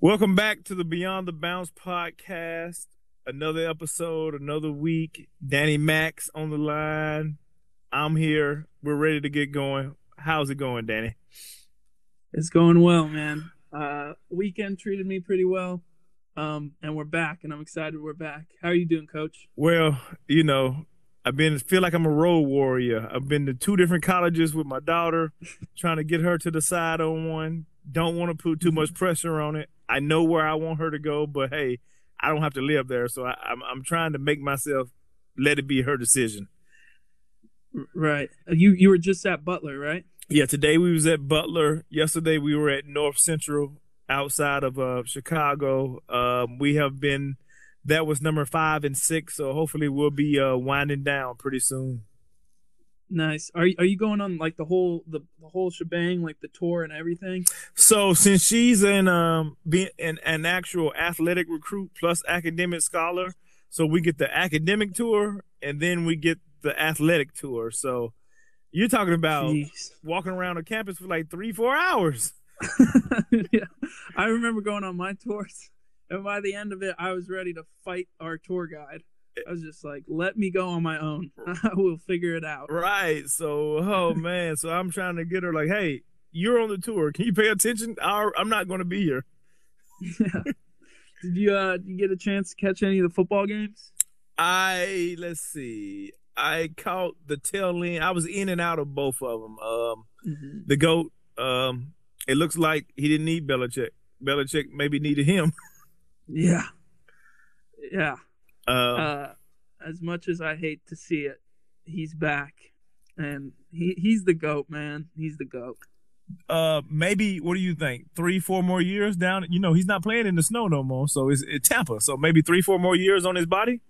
Welcome back to the Beyond the Bounce podcast. Another episode, another week. Danny Max on the line. I'm here. We're ready to get going. How's it going, Danny? It's going well, man. Weekend treated me pretty well. And we're back, and I'm excited we're back. How are you doing, Coach? Well, you know, I feel like I'm a road warrior. I've been to two different colleges with my daughter, trying to get her to decide on one. Don't want to put too much pressure on it. I know where I want her to go, but hey, I don't have to live there, so I'm trying to make myself let it be her decision. Right. You were just at Butler, right? Yeah, today we was at Butler. Yesterday we were at North Central outside of Chicago. We have been – that was number 5 and 6, so hopefully we'll be winding down pretty soon. Nice. Are you going on like the whole shebang, like the tour and everything? So since she's an actual athletic recruit plus academic scholar, so we get the academic tour and then we get the athletic tour. So you're talking about walking around a campus for like 3-4 hours. Yeah. I remember going on my tours, and by the end of it, I was ready to fight our tour guide. I was just like, let me go on my own. I will figure it out. Right. So, oh, man. So I'm trying to get her like, hey, you're on the tour. Can you pay attention? I'm not going to be here. Yeah. Did you get a chance to catch any of the football games? I caught the tail end. I was in and out of both of them. The GOAT, it looks like he didn't need Belichick. Belichick maybe needed him. Yeah. Yeah. As much as I hate to see it, he's back, and he's the GOAT, man. He's the GOAT. Maybe, what do you think? 3-4 more years down? You know, he's not playing in the snow no more, so it's Tampa. So maybe 3-4 more years on his body?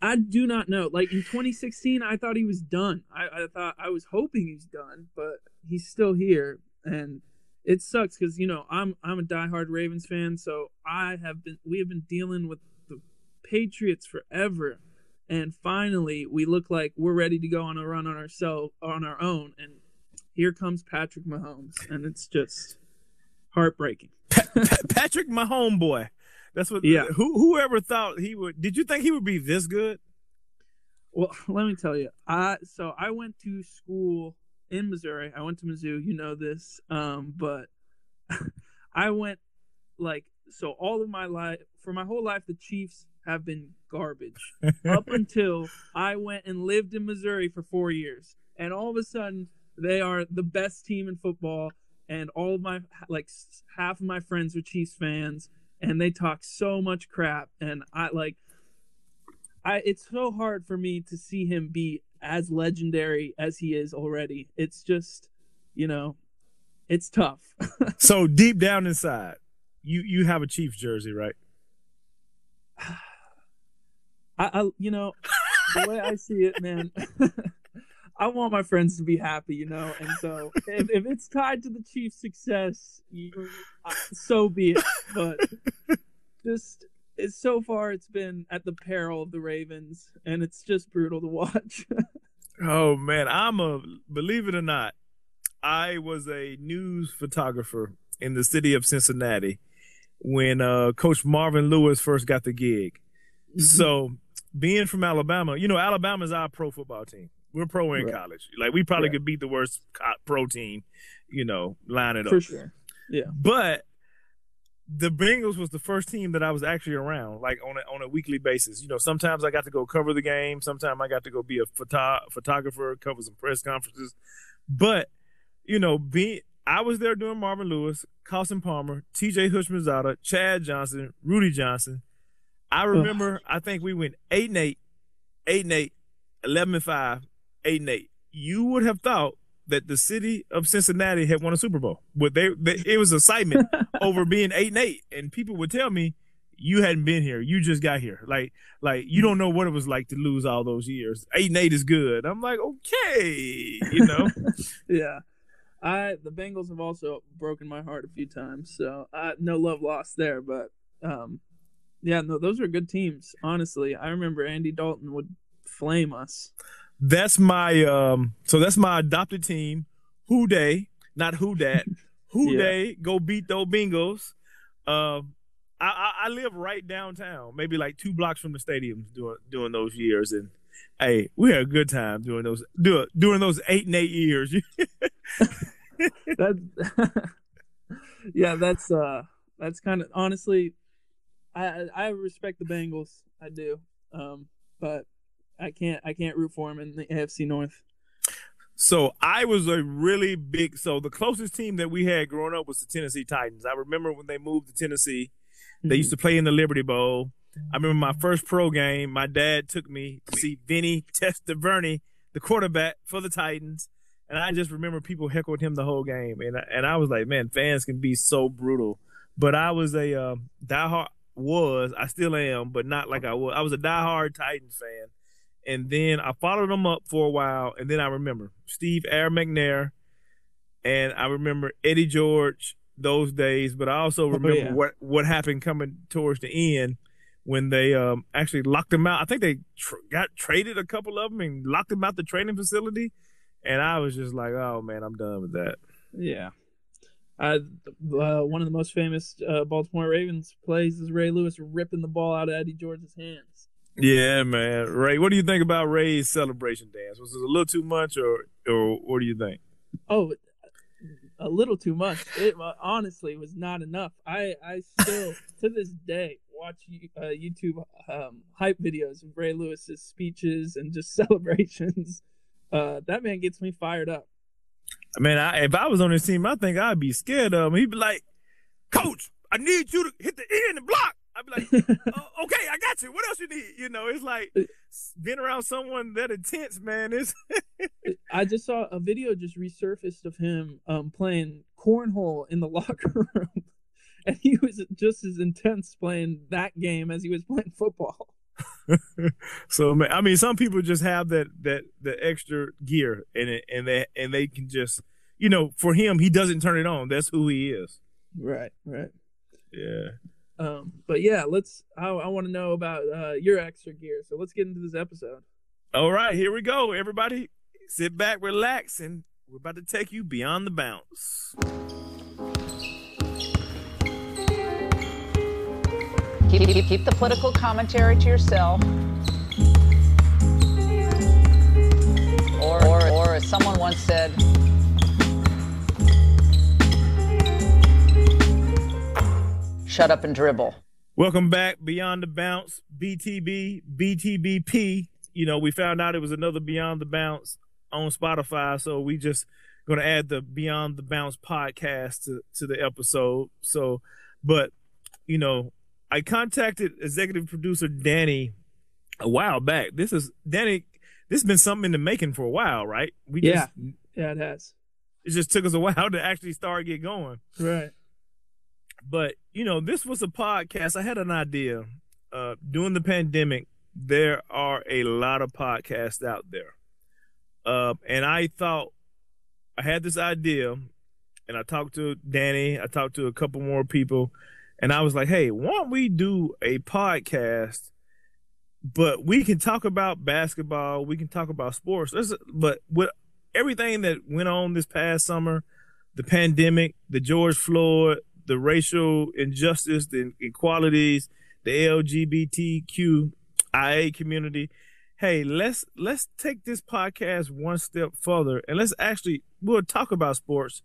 I do not know. Like, in 2016, I thought he was done. I was hoping he's done, but he's still here, and it sucks because, you know, I'm a diehard Ravens fan, so we have been dealing with Patriots forever, and finally we look like we're ready to go on a run on our own, and here comes Patrick Mahomes, and it's just heartbreaking. Patrick Mahomes, boy, that's what. Yeah. Whoever thought he would? Did you think he would be this good? Well, let me tell you. I went to school in Missouri. I went to Mizzou. You know this, but I went like so all of my life for my whole life the Chiefs have been garbage up until I went and lived in Missouri for 4 years, and all of a sudden they are the best team in football, and all of my like half of my friends are Chiefs fans, and they talk so much crap, and it's so hard for me to see him be as legendary as he is already. It's just, you know, it's tough. So deep down inside, you have a Chiefs jersey, right? I you know, the way I see it, man, I want my friends to be happy, you know, and so if it's tied to the Chiefs' success, so be it. But just so far, it's been at the peril of the Ravens, and it's just brutal to watch. Oh man, believe it or not, I was a news photographer in the city of Cincinnati when Coach Marvin Lewis first got the gig. Mm-hmm. So, being from Alabama, you know, Alabama's our pro football team. We're pro in college. Like, we probably could beat the worst pro team, you know, line it up. For sure. Yeah. But the Bengals was the first team that I was actually around, like, on a weekly basis. You know, sometimes I got to go cover the game. Sometimes I got to go be a photographer, cover some press conferences. But, you know, I was there doing Marvin Lewis, Carson Palmer, TJ Hushmanzada, Chad Johnson, Rudy Johnson. I remember, I think we went 8-8, 8-8, 11-5, 8-8. You would have thought that the city of Cincinnati had won a Super Bowl, but it was excitement over being 8-8, and people would tell me, "You hadn't been here. You just got here. Like you don't know what it was like to lose all those years. 8-8 is good." I'm like, okay, you know, yeah. The Bengals have also broken my heart a few times, so no love lost there, but. Yeah, no, those are good teams, honestly. I remember Andy Dalton would flame us. That's my that's my adopted team. Who they, not who that. Who they go beat those Bengals. I live right downtown, maybe like 2 blocks from the stadium during those years. And hey, we had a good time during those 8 and 8 years. Yeah, that's kind of, honestly, I respect the Bengals. I do. But I can't root for them in the AFC North. So I was a really big, so the closest team that we had growing up was the Tennessee Titans. I remember when they moved to Tennessee, they used to play in the Liberty Bowl. I remember my first pro game, my dad took me to see Vinny Testaverde, the quarterback for the Titans. And I just remember people heckled him the whole game. And I was like, man, fans can be so brutal. But I was a diehard, I still am, but not like I was. I was a diehard Titans fan. And then I followed them up for a while. And then I remember Steve Air McNair. And I remember Eddie George those days. But I also remember what happened coming towards the end when they actually locked them out. I think they got traded a couple of them and locked them out the training facility. And I was just like, oh, man, I'm done with that. Yeah. One of the most famous Baltimore Ravens plays is Ray Lewis ripping the ball out of Eddie George's hands. Yeah, man. Ray, what do you think about Ray's celebration dance? Was it a little too much, or what do you think? Oh, a little too much. It honestly was not enough. I still, to this day, watch YouTube hype videos of Ray Lewis's speeches and just celebrations. That man gets me fired up. Man, if I was on his team, I think I'd be scared of him. He'd be like, "Coach, I need you to hit the end and block." I'd be like, "Okay, I got you. What else you need?" You know, it's like being around someone that intense, man. I just saw a video just resurfaced of him playing cornhole in the locker room, and he was just as intense playing that game as he was playing football. So, man, I mean, some people just have that extra gear in it, and they can just, you know, for him, he doesn't turn it on. That's who he is. Right. Yeah. But yeah, I want to know about your extra gear. So let's get into this episode. All right, here we go. Everybody sit back, relax, and we're about to take you beyond the bounce. Keep the political commentary to yourself. Or as someone once said, shut up and dribble. Welcome back, Beyond the Bounce, BTB, BTBP. You know, we found out it was another Beyond the Bounce on Spotify, so we just going to add the Beyond the Bounce podcast to the episode. So, but, you know, I contacted executive producer Danny a while back. This has been something in the making for a while, right? Yeah, it has. It just took us a while to actually get going. Right. But, you know, this was a podcast. I had an idea. During the pandemic, there are a lot of podcasts out there. And I thought, I had this idea, and I talked to Danny. I talked to a couple more people. And I was like, hey, why don't we do a podcast, but we can talk about basketball, we can talk about sports. But with everything that went on this past summer, the pandemic, the George Floyd, the racial injustice, the inequalities, the LGBTQIA community, hey, let's take this podcast one step further, and we'll talk about sports.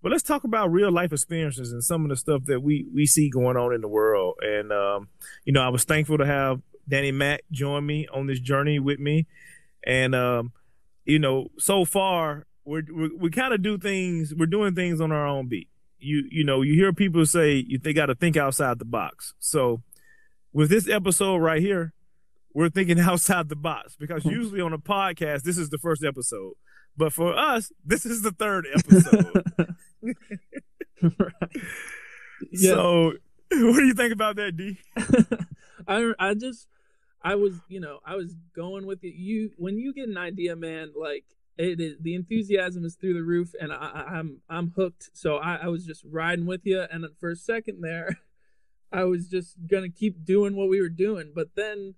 But let's talk about real life experiences and some of the stuff that we see going on in the world. And, you know, I was thankful to have Danny Mack join me on this journey with me. And, you know, so far we kind of do things. We're doing things on our own beat. You know, you hear people say they got to think outside the box. So with this episode right here, we're thinking outside the box, because usually on a podcast, this is the first episode. But for us, this is the third episode. Right. Yeah. So what do you think about that, D? I was going with it. When you get an idea, man, like the enthusiasm is through the roof, and I'm hooked. So I was just riding with you, and for a second there, I was just gonna keep doing what we were doing, but then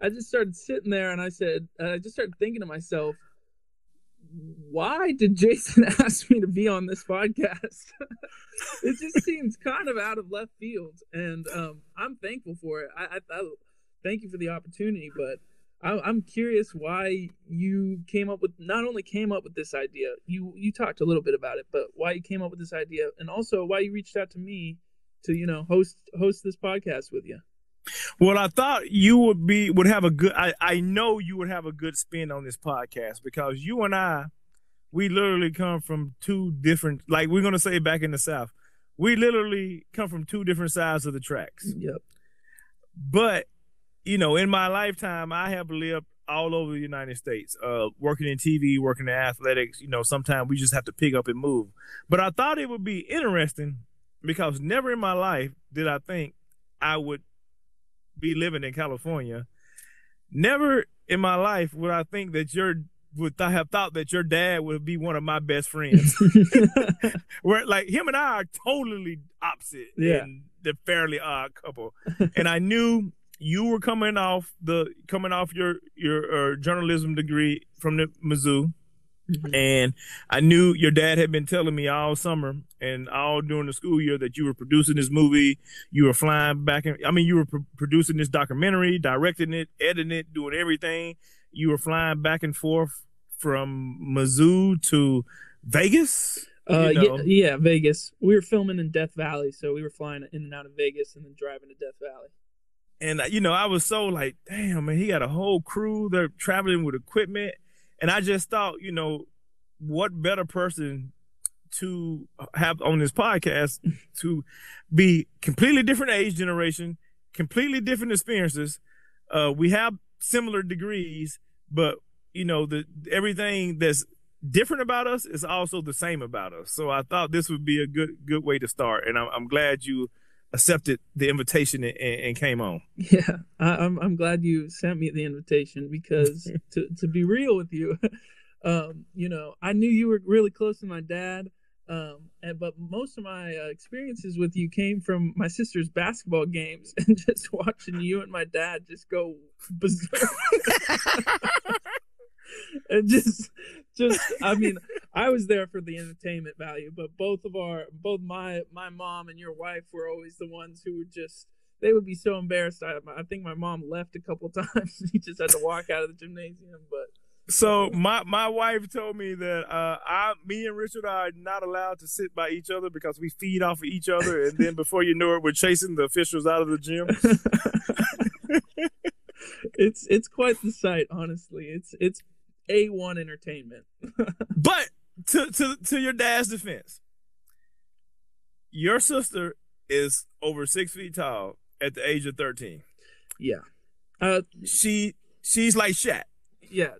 I just started sitting there, and I just started thinking to myself, why did Jason ask me to be on this podcast? It just seems kind of out of left field, and I'm thankful for it. I thank you for the opportunity, but I'm curious why you not only came up with this idea, you talked a little bit about it, but why you came up with this idea, and also why you reached out to me to, you know, host this podcast with you. Well, I thought you would have a good spin on this podcast, because you and I, we literally come from two different, like we're going to say back in the South, we literally come from two different sides of the tracks. Yep. But, you know, in my lifetime, I have lived all over the United States, working in TV, working in athletics. You know, sometimes we just have to pick up and move. But I thought it would be interesting, because never in my life did I think I would be living in California. Never in my life would I think that I have thought that your dad would be one of my best friends. Where like him and I are totally opposite, yeah, in the Fairly Odd Couple. And I knew you were coming off your journalism degree from the Mizzou. Mm-hmm. And I knew your dad had been telling me all summer and all during the school year that you were producing this movie, you were flying back. You were producing this documentary, directing it, editing it, doing everything. You were flying back and forth from Mizzou to Vegas. Yeah, Vegas. We were filming in Death Valley, so we were flying in and out of Vegas and then driving to Death Valley. And, you know, I was so like, damn, man, he got a whole crew. They're traveling with equipment. And I just thought, you know, what better person to have on this podcast to be completely different age generation, completely different experiences. We have similar degrees, but, you know, everything that's different about us is also the same about us. So I thought this would be a good way to start. And I'm glad you accepted the invitation and came on. Yeah, I'm glad you sent me the invitation, because to be real with you, you know, I knew you were really close to my dad, but most of my experiences with you came from my sister's basketball games and just watching you and my dad just go berserk. And just, I mean, I was there for the entertainment value, but both my mom and your wife were always the ones who would just, they would be so embarrassed. I think my mom left a couple times. She just had to walk out of the gymnasium. But so my wife told me that me and Richard are not allowed to sit by each other because we feed off of each other, and then before you know it, we're chasing the officials out of the gym. It's quite the sight, honestly. It's A1 entertainment. But to your dad's defense, your sister is over 6 feet tall at the age of 13. Yeah. She's like Shaq. Yeah.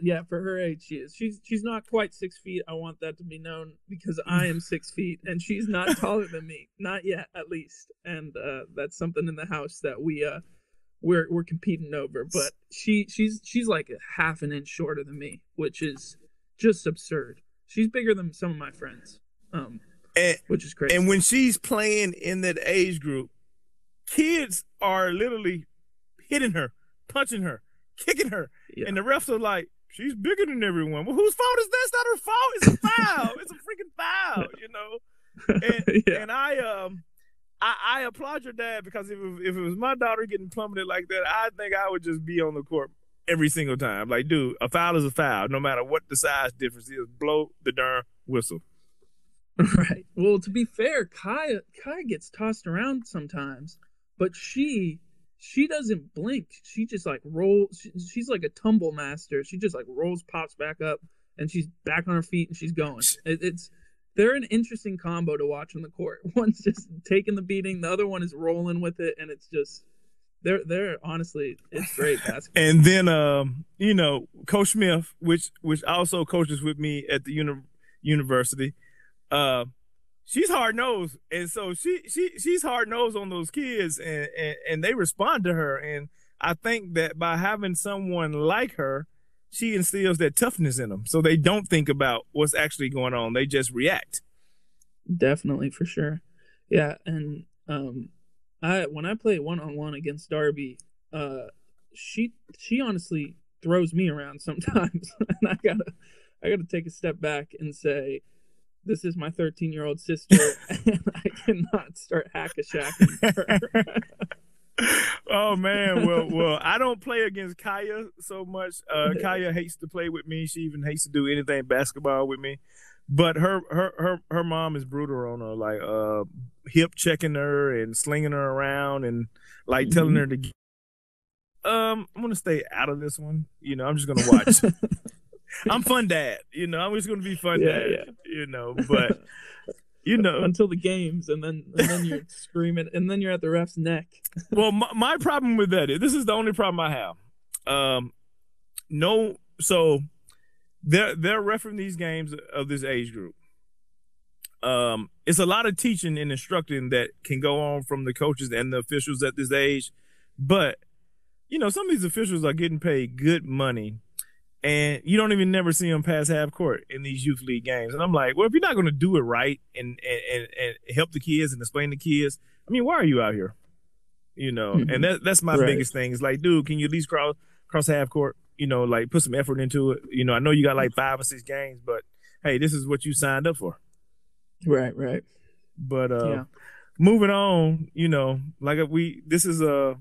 Yeah, for her age she is. She's not quite 6 feet. I want that to be known, because I am 6 feet and she's not taller than me. Not yet, at least. And that's something in the house that we're competing over, but she's like a half an inch shorter than me, which is just absurd. She's bigger than some of my friends, which is crazy. And when she's playing in that age group, kids are literally hitting her, punching her, kicking her, yeah. And the refs are like, she's bigger than everyone. Well, whose fault is that? It's not her fault. It's a foul. It's a freaking foul, you know. And, yeah. And I applaud your dad, because if it was my daughter getting plummeted like that, I think I would just be on the court every single time. Like, dude, a foul is a foul, no matter what the size difference is. Blow the darn whistle. Right. Well, to be fair, Kaya gets tossed around sometimes, but she doesn't blink. She just like rolls. She's like a tumble master. She just like rolls, pops back up, and she's back on her feet and she's going. They're an interesting combo to watch on the court. One's just taking the beating, the other one is rolling with it, and it's just they're honestly, it's great basketball. And then you know, Coach Smith, which also coaches with me at the university, she's hard nosed, and so she's hard nosed on those kids, and they respond to her. And I think that by having someone like her, she instills that toughness in them, so they don't think about what's actually going on. They just react. Definitely, for sure. Yeah, and when I play one-on-one against Darby, she honestly throws me around sometimes, and I gotta I got to take a step back and say, this is my 13-year-old sister, and I cannot start hack-a-shacking her. Oh, man. Well, I don't play against Kaya so much. Kaya hates to play with me. She even hates to do anything basketball with me. But her mom is brutal on her, like hip checking her and slinging her around and like telling her to get, I'm going to stay out of this one. You know, I'm just going to watch. I'm fun dad, you know, I'm just going to be fun dad, you know, but, you know. Until the games, and then you're screaming, and then you're at the ref's neck. Well, my problem with that is, this is the only problem I have. So they're refereeing these games of this age group. It's a lot of teaching and instructing that can go on from the coaches and the officials at this age, but, you know, some of these officials are getting paid good money. And you don't even never see them pass half court in these youth league games. And I'm like, well, if you're not going to do it right and help the kids and explain to kids, I mean, why are you out here? You know, and that's my biggest thing. It's like, dude, can you at least cross half court? You know, like put some effort into it. You know, I know you got like 5 or 6 games, but hey, this is what you signed up for. Right. But moving on, you know, like this is an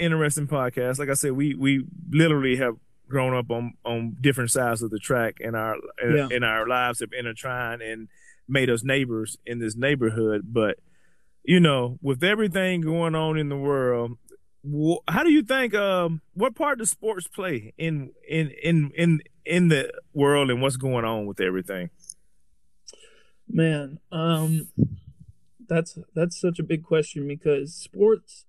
interesting podcast. Like I said, we literally have grown up on different sides of the track, and our lives have intertwined and made us neighbors in this neighborhood. But, you know, with everything going on in the world, how do you think, what part does sports play in the world and what's going on with everything? Man, that's such a big question, because sports,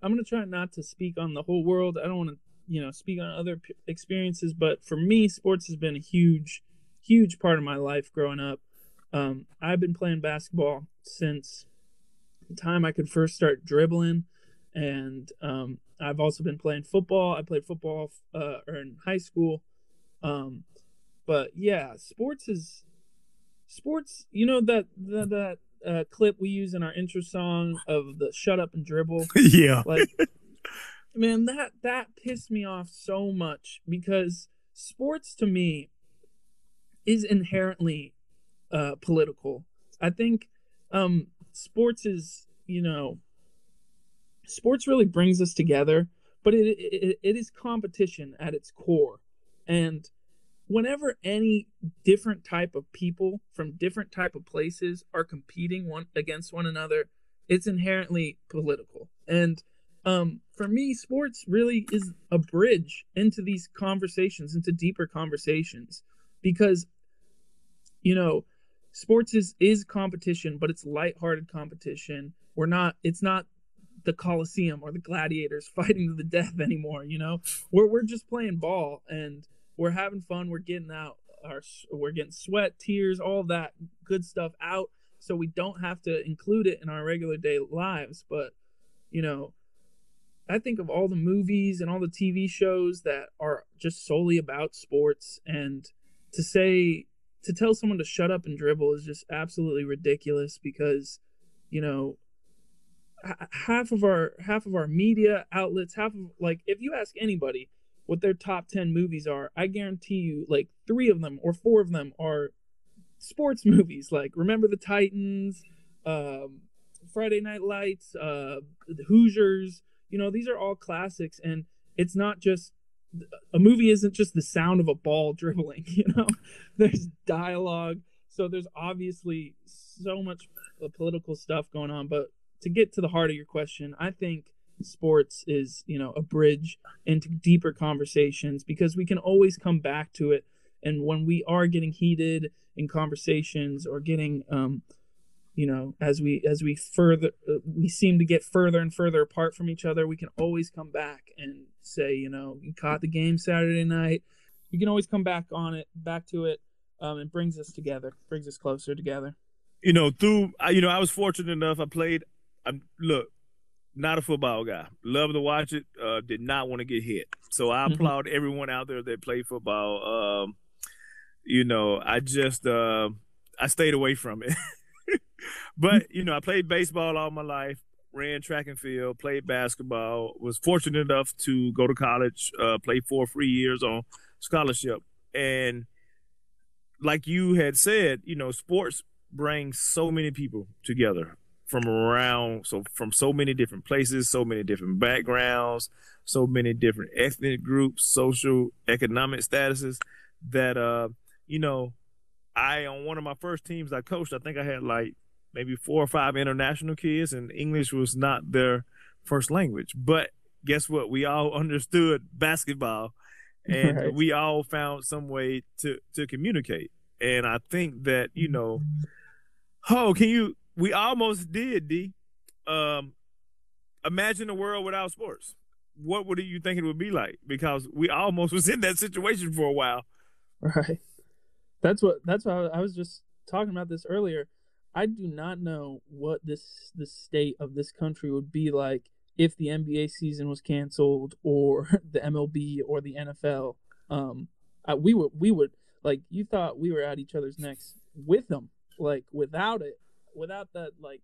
I'm going to try not to speak on the whole world. I don't want to, you know, speak on other experiences, but for me, sports has been a huge part of my life growing up. I've been playing basketball since the time I could first start dribbling, and I've also been playing football. I played football in high school, but yeah, sports. You know that clip we use in our intro song of the "Shut Up and Dribble." Yeah, like. Man, that pissed me off so much, because sports to me is inherently political. I think sports is, you know, sports really brings us together, but it is competition at its core. And whenever any different type of people from different type of places are competing against one another, it's inherently political. And for me, sports really is a bridge into these conversations, into deeper conversations, because, you know, sports is competition, but it's lighthearted competition. It's not the Coliseum or the gladiators fighting to the death anymore. You know, we're just playing ball, and we're having fun. We're getting we're getting sweat, tears, all that good stuff out, so we don't have to include it in our regular day lives. But, you know, I think of all the movies and all the TV shows that are just solely about sports, and to tell someone to shut up and dribble is just absolutely ridiculous, because, you know, half of our media outlets, if you ask anybody what their top 10 movies are, I guarantee you like 3 of them or 4 of them are sports movies. Like Remember the Titans, Friday Night Lights, the Hoosiers. You know, these are all classics, and it's not just a movie isn't just the sound of a ball dribbling, you know, there's dialogue. So there's obviously so much political stuff going on. But to get to the heart of your question, I think sports is, you know, a bridge into deeper conversations, because we can always come back to it. And when we are getting heated in conversations or getting, you know, we seem to get further and further apart from each other, we can always come back and say, you know, you caught the game Saturday night. You can always come back to it. It brings us together, brings us closer together. You know, I was fortunate enough. Not a football guy. Love to watch it. Did not want to get hit. So I applaud everyone out there that played football. You know, I just, I stayed away from it. But, you know, I played baseball all my life, ran track and field, played basketball, was fortunate enough to go to college, played 4 free years on scholarship. And like you had said, you know, sports brings so many people together from around, so from so many different places, so many different backgrounds, so many different ethnic groups, social, economic statuses, that, you know, I, on one of my first teams I coached, I think I had like maybe 4 or 5 international kids, and English was not their first language. But guess what? We all understood basketball, and right. we all found some way to communicate. And I think that, you know, we almost did, D. Imagine a world without sports. What would you think it would be like? Because we almost was in that situation for a while. Right. That's what I was just talking about this earlier. I do not know what the state of this country would be like if the NBA season was canceled, or the MLB, or the NFL. We would like, you thought we were at each other's necks with them. Like, without it, without that like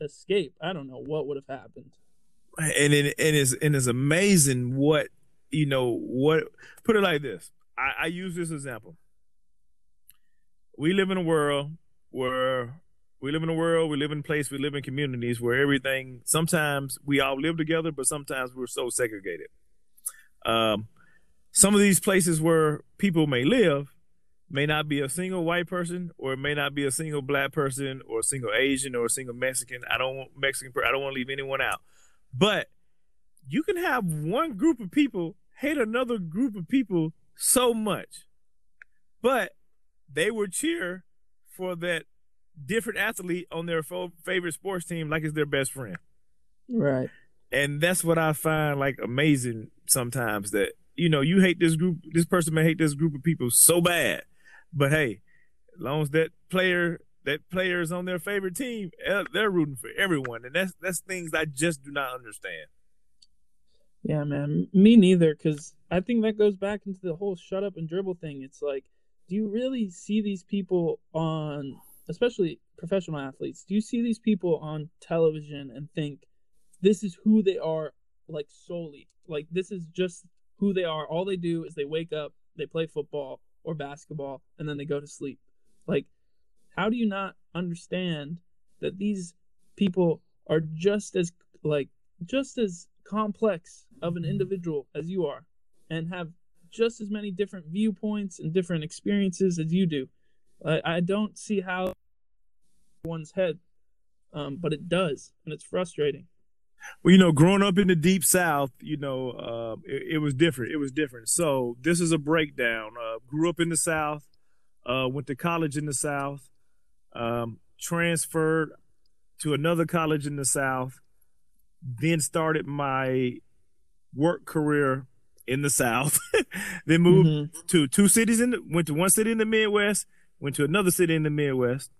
escape, I don't know what would have happened. And it is amazing what, you know, what, put it like this. I use this example. We live in a place, we live in communities where everything, sometimes we all live together, but sometimes we're so segregated. Some of these places where people may live may not be a single white person, or it may not be a single black person, or a single Asian, or a single Mexican. I don't want to leave anyone out. But you can have one group of people hate another group of people so much, but they will cheer for that different athlete on their favorite sports team like it's their best friend. Right. And that's what I find like amazing sometimes, that, you know, you hate this group, this person may hate this group of people so bad, but hey, as long as that player is on their favorite team, they're rooting for everyone. And that's things I just do not understand. Yeah, man, me neither, because I think that goes back into the whole shut up and dribble thing. It's like, do you really see these people on, especially professional athletes, do you see these people on television and think this is who they are, like solely? Like, this is just who they are. All they do is they wake up, they play football or basketball, and then they go to sleep. Like, how do you not understand that these people are just as complex of an individual as you are, and have just as many different viewpoints and different experiences as you do? I don't see how one's head, but it does, and it's frustrating. Well, you know, growing up in the Deep South, you know, it was different. It was different. So this is a breakdown. Grew up in the South, went to college in the South, transferred to another college in the South, then started my work career in the South, then moved to two cities, went to one city in the Midwest, went to another city in the Midwest,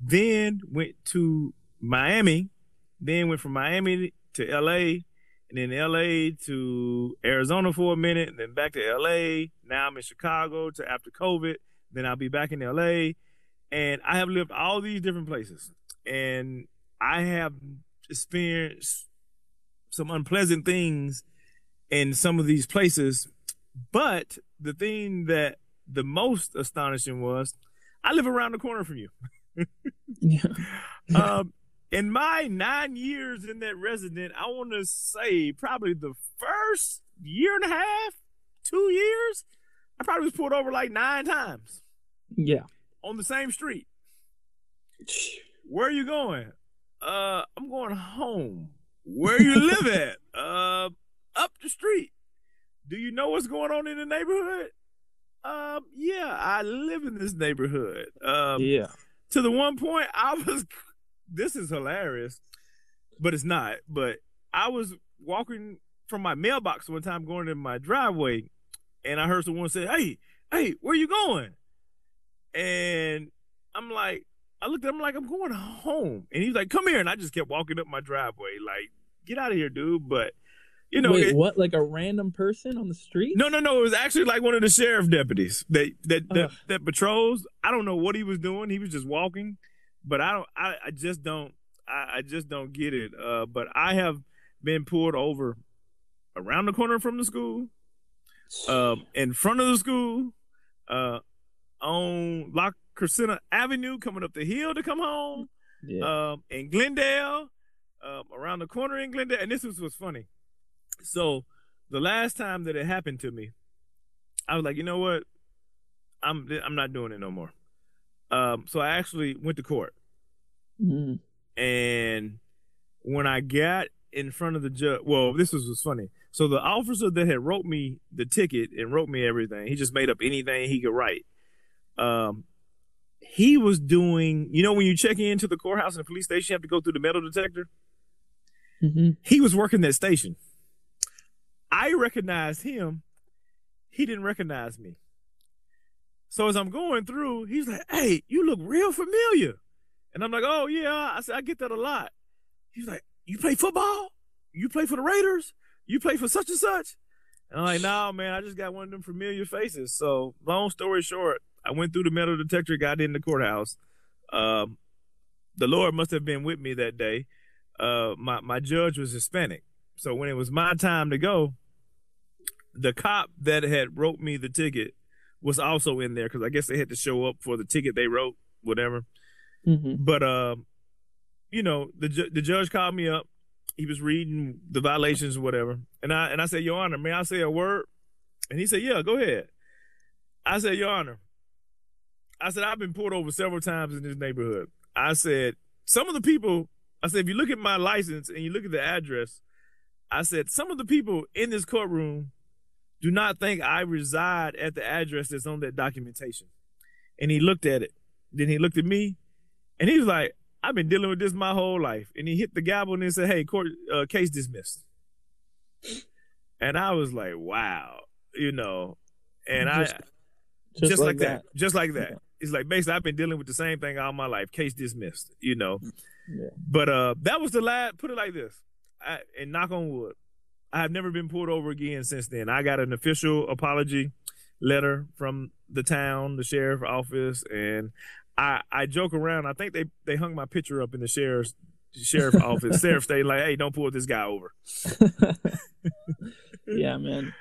then went to Miami, then went from Miami to L.A., and then L.A. to Arizona for a minute, and then back to L.A. Now I'm in Chicago to after COVID. Then I'll be back in L.A. And I have lived all these different places. And I have experienced some unpleasant things in some of these places. But the thing that the most astonishing was, I live around the corner from you. Yeah. In my 9 years in that resident, I want to say probably the first year and a half, 2 years, I probably was pulled over like 9 times. Yeah. On the same street. Where are you going? I'm going home. Where you live at? Up the street. Do you know what's going on in the neighborhood? Yeah, I live in this neighborhood. Yeah. To the one point I was... This is hilarious, but it's not. But I was walking from my mailbox one time going in my driveway, and I heard someone say, hey, where you going? And I'm like, I looked at him like, I'm going home. And he's like, come here. And I just kept walking up my driveway like, get out of here, dude. But, you know. Wait, what? Like a random person on the street? No. It was actually like one of the sheriff deputies that patrols. I don't know what he was doing. He was just walking. But I just don't get it. But I have been pulled over around the corner from the school, in front of the school, on La Crescenta Avenue coming up the hill to come home, in Glendale, around the corner in Glendale. And this was what's funny. So the last time that it happened to me, I was like, you know what? I'm not doing it no more. So I actually went to court. Mm-hmm. And when I got in front of the judge, well, this was funny. So the officer that had wrote me the ticket and wrote me everything, he just made up anything he could write. He was doing, you know, when you check into the courthouse and the police station, you have to go through the metal detector. Mm-hmm. He was working that station. I recognized him. He didn't recognize me. So as I'm going through, he's like, "Hey, you look real familiar." And I'm like, "Oh, yeah." I said, "I get that a lot." He's like, "You play football? You play for the Raiders? You play for such and such?" And I'm like, "No, man, I just got one of them familiar faces." So long story short, I went through the metal detector, got in the courthouse. The Lord must have been with me that day. My judge was Hispanic. So when it was my time to go, the cop that had wrote me the ticket was also in there because I guess they had to show up for the ticket they wrote, whatever. Mm-hmm. But, you know, the judge called me up. He was reading the violations or whatever. And I said, "Your Honor, may I say a word?" And he said, "Yeah, go ahead." I said, "Your Honor," I said, "I've been pulled over several times in this neighborhood." I said, "Some of the people," I said, "if you look at my license and you look at the address," I said, "some of the people in this courtroom do not think I reside at the address that's on that documentation." And he looked at it. Then he looked at me, and he was like, "I've been dealing with this my whole life." And he hit the gavel and he said, "Hey, court, case dismissed." And I was like, wow, you know. And just like that. Just like that. Yeah. It's like, basically, I've been dealing with the same thing all my life. Case dismissed, you know. Yeah. But that was the last, put it like this, and knock on wood, I have never been pulled over again since then. I got an official apology letter from the town, the sheriff's office, and I joke around. I think they hung my picture up in the sheriff's office. Sheriff stayed like, "Hey, don't pull this guy over." Yeah, man.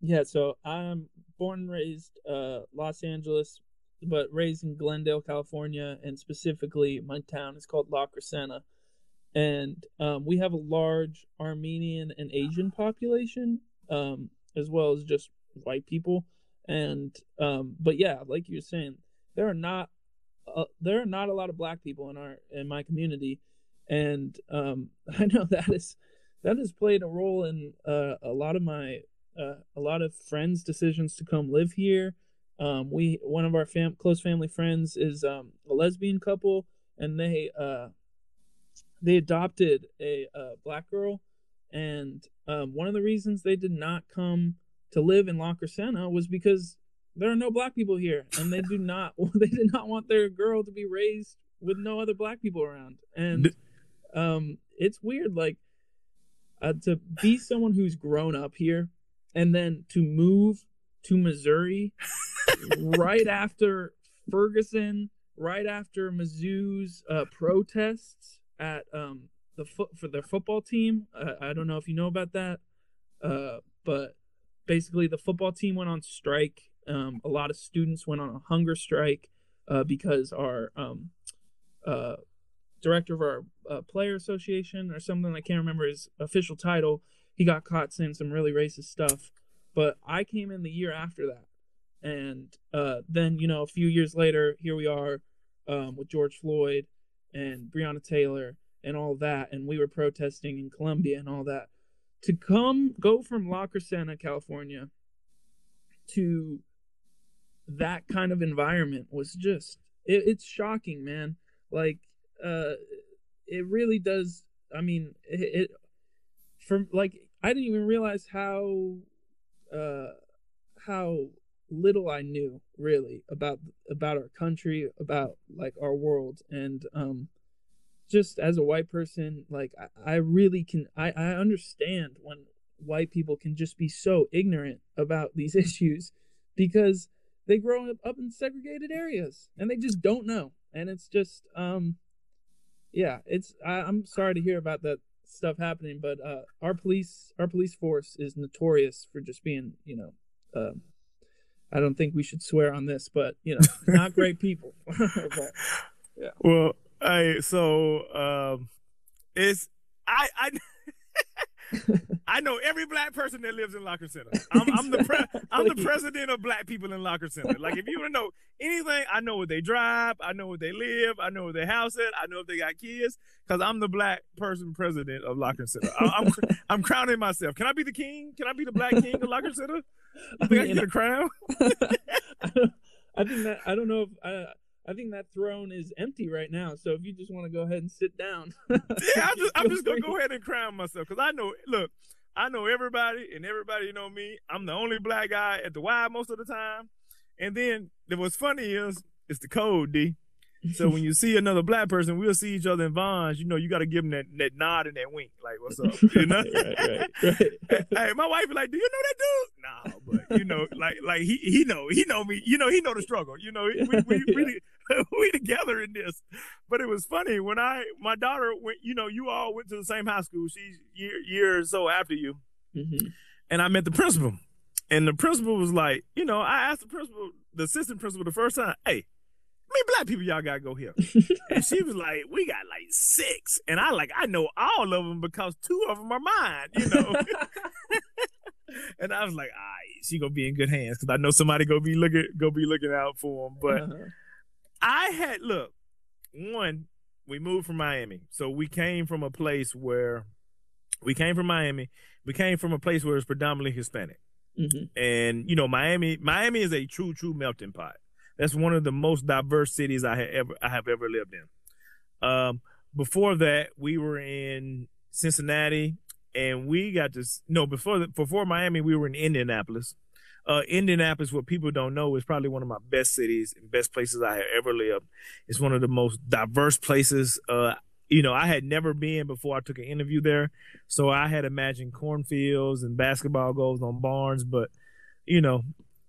Yeah, so I'm born and raised Los Angeles, but raised in Glendale, California, and specifically my town is called La Crescenta. And we have a large Armenian and Asian population, as well as just white people. And but yeah, like you're saying, there are not a lot of black people in my community, and I know that has played a role in a lot of friends' decisions to come live here. One of our close family friends is a lesbian couple, and they adopted a black girl, and one of the reasons they did not come to live in La Crescenta was because there are no black people here, and they did not want their girl to be raised with no other black people around. And it's weird, like to be someone who's grown up here and then to move to Missouri right after Ferguson, right after Mizzou's protests at for their football team. I don't know if you know about that, but basically the football team went on strike. A lot of students went on a hunger strike because our director of our player association or something, I can't remember his official title, he got caught saying some really racist stuff. But I came in the year after that. And then, you know, a few years later, here we are with George Floyd and Breonna Taylor and all that, and we were protesting in Columbia and all that. To go from La Crescenta, California, to that kind of environment was just it's shocking, man. Like it really does. I mean, it from, like, I didn't even realize how little I knew really about our country, about like our world. And just as a white person, like I really can, I understand when white people can just be so ignorant about these issues because they grow up in segregated areas and they just don't know. And it's just I'm sorry to hear about that stuff happening, but our police force is notorious for just being, you know, I don't think we should swear on this, but, you know, not great people. But, yeah. Well, I know every black person that lives in La Crescenta. I'm the president of black people in La Crescenta. Like, if you want to know anything, I know where they drive, I know where they live, I know where their house at, I know if they got kids, because I'm the black person president of La Crescenta. I'm crowning myself. Can I be the king? Can I be the black king of La Crescenta? You think I can get a crown? I think that throne is empty right now. So if you just want to go ahead and sit down. Yeah, I'm just going to go ahead and crown myself, because I know everybody, and everybody know me. I'm the only black guy at the Y most of the time. And then what's funny is it's the code, D. So when you see another black person, we'll see each other in Vons. You know, you got to give them that nod and that wink. Like, what's up? You know? Right. Hey, my wife be like, do you know that dude? Nah, but, you know, like he know me. You know, he know the struggle. You know, we together in this. But it was funny. When my daughter went, you know, you all went to the same high school. She's year or so after you. Mm-hmm. And I met the principal. And the principal was like, you know, I asked the assistant principal the first time, hey, how many black people y'all got to go here? And she was like, we got like 6. And I know all of them because 2 of them are mine, you know. And I was like, all right, she going to be in good hands, because I know somebody going to be looking out for them. But uh-huh. We moved from Miami. So we came from Miami. We came from a place where it's predominantly Hispanic. Mm-hmm. And, you know, Miami is a true melting pot. That's one of the most diverse cities I have ever lived in. Before that, we were in Cincinnati, and we got to before Miami, we were in Indianapolis. Indianapolis, what people don't know, is probably one of my best cities and best places I have ever lived. It's one of the most diverse places. You know, I had never been before I took an interview there, so I had imagined cornfields and basketball goals on barns, but you know.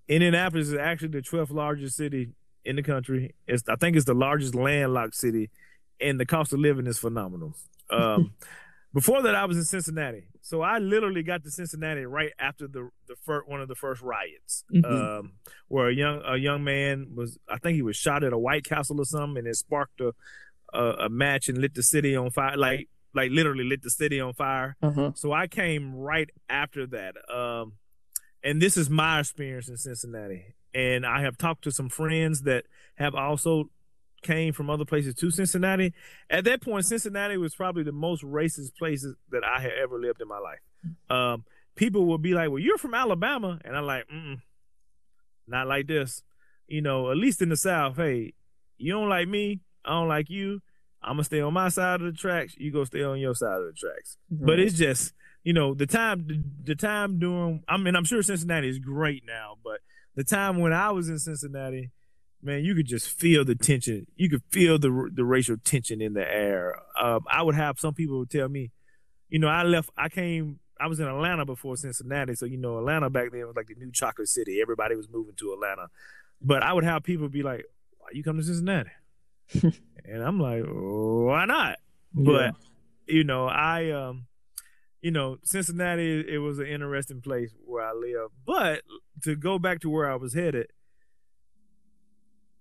Indianapolis is actually the 12th largest city in the country. I think it's the largest landlocked city, and the cost of living is phenomenal. Before that, I was in Cincinnati. So I literally got to Cincinnati right after one of the first riots, mm-hmm. Where a young man was, I think he was shot at a White Castle or something, and it sparked a match and lit the city on fire, like literally lit the city on fire. Uh-huh. So I came right after that. And this is my experience in Cincinnati. And I have talked to some friends that have also came from other places to Cincinnati. At that point, Cincinnati was probably the most racist places that I had ever lived in my life. People would be like, well, you're from Alabama. And I'm like, not like this. You know, at least in the South, hey, you don't like me, I don't like you. I'm going to stay on my side of the tracks. You go stay on your side of the tracks. Mm-hmm. But it's just... You know, the time during, I mean, I'm sure Cincinnati is great now, but the time when I was in Cincinnati, man, you could just feel the tension. You could feel the racial tension in the air. I would have some people tell me, you know, I was in Atlanta before Cincinnati. So, you know, Atlanta back then was like the new chocolate city. Everybody was moving to Atlanta. But I would have people be like, why you come to Cincinnati? And I'm like, why not? But, yeah. You know, you know, Cincinnati, it was an interesting place where I lived. But to go back to where I was headed,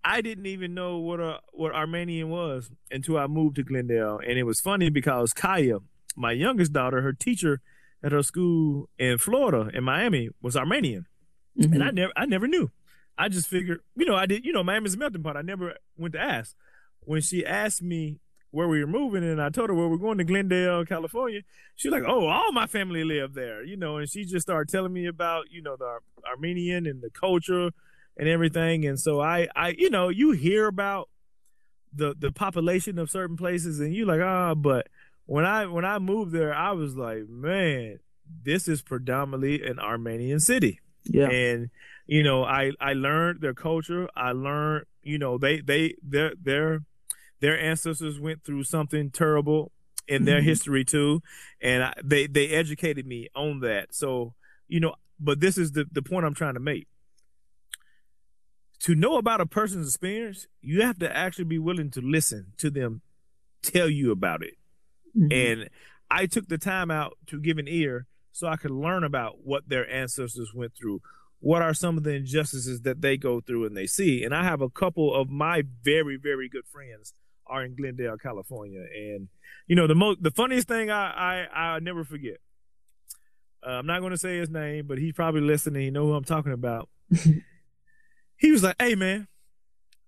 I didn't even know what Armenian was until I moved to Glendale. And it was funny because Kaya, my youngest daughter, her teacher at her school in Florida, in Miami, was Armenian. Mm-hmm. And I never knew. I just figured, you know, Miami's a melting pot. I never went to ask. When she asked me where we were moving, and I told her where we're going, to Glendale, California. She's like, oh, all my family live there, you know, and she just started telling me about, you know, the Armenian and the culture and everything. And so I you know, you hear about the population of certain places and you're like, but when I moved there, I was like, man, this is predominantly an Armenian city. Yeah. And, you know, I learned their culture. I learned, you know, their ancestors went through something terrible in their mm-hmm. history too. And they educated me on that. So, you know, but this is the point I'm trying to make. To know about a person's experience, you have to actually be willing to listen to them tell you about it. Mm-hmm. And I took the time out to give an ear so I could learn about what their ancestors went through, what are some of the injustices that they go through and they see. And I have a couple of my very, very good friends are in Glendale, California. And, you know, the funniest thing I'll never forget, I'm not going to say his name, but he's probably listening. He knows who I'm talking about. He was like, hey, man.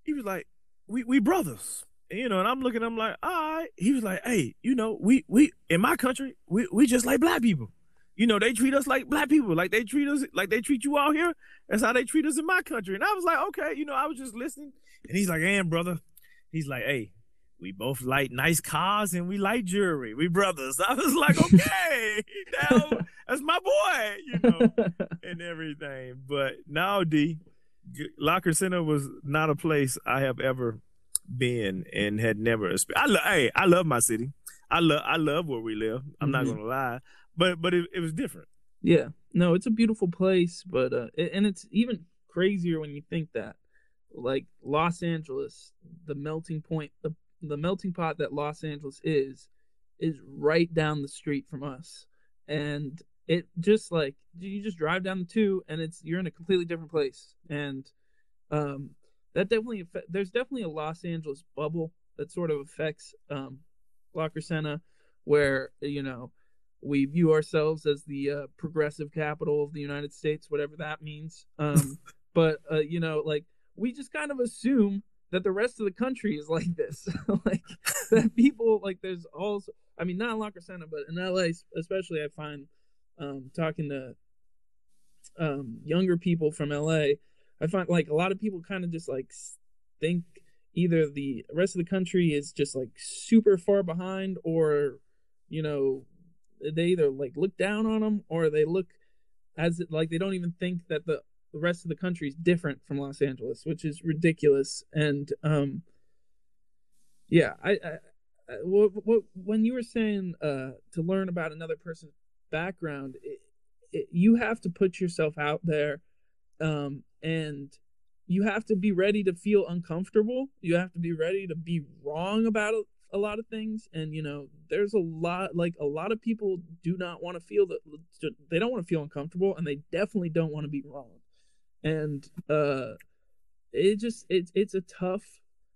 He was like, we brothers. And, you know, and I'm looking, I'm like, all right. He was like, hey, you know, we in my country, we just like black people. You know, they treat us like black people. Like they treat us, like they treat you out here. That's how they treat us in my country. And I was like, okay. You know, I was just listening. And he's like, and brother. He's like, hey, we both like nice cars and we like jewelry. We brothers. I was like, okay, now, that's my boy, you know, and everything. But now, D, La Crescenta was not a place I have ever been and had never experienced. I love my city. I love where we live. I'm not gonna lie, but it was different. Yeah, no, it's a beautiful place, but and it's even crazier when you think that, like Los Angeles, the melting point, the melting pot that Los Angeles is right down the street from us, and it just like you just drive down the 2 and you're in a completely different place, and that definitely there's definitely a Los Angeles bubble that sort of affects La Crescenta, where, you know, we view ourselves as the progressive capital of the United States, whatever that means. But you know, like we just kind of assume that the rest of the country is like this, like that people like there's also. I mean, not in La Crescenta, but in LA, especially, I find talking to younger people from LA. I find like a lot of people kind of just like think either the rest of the country is just like super far behind, or, you know, they either like look down on them or they look as like they don't even think that the rest of the country is different from Los Angeles, which is ridiculous. And yeah, I when you were saying to learn about another person's background, you have to put yourself out there. And you have to be ready to feel uncomfortable. You have to be ready to be wrong about a lot of things. And, you know, there's a lot of people do not want to feel that. They don't want to feel uncomfortable, and they definitely don't want to be wrong. And it's a tough,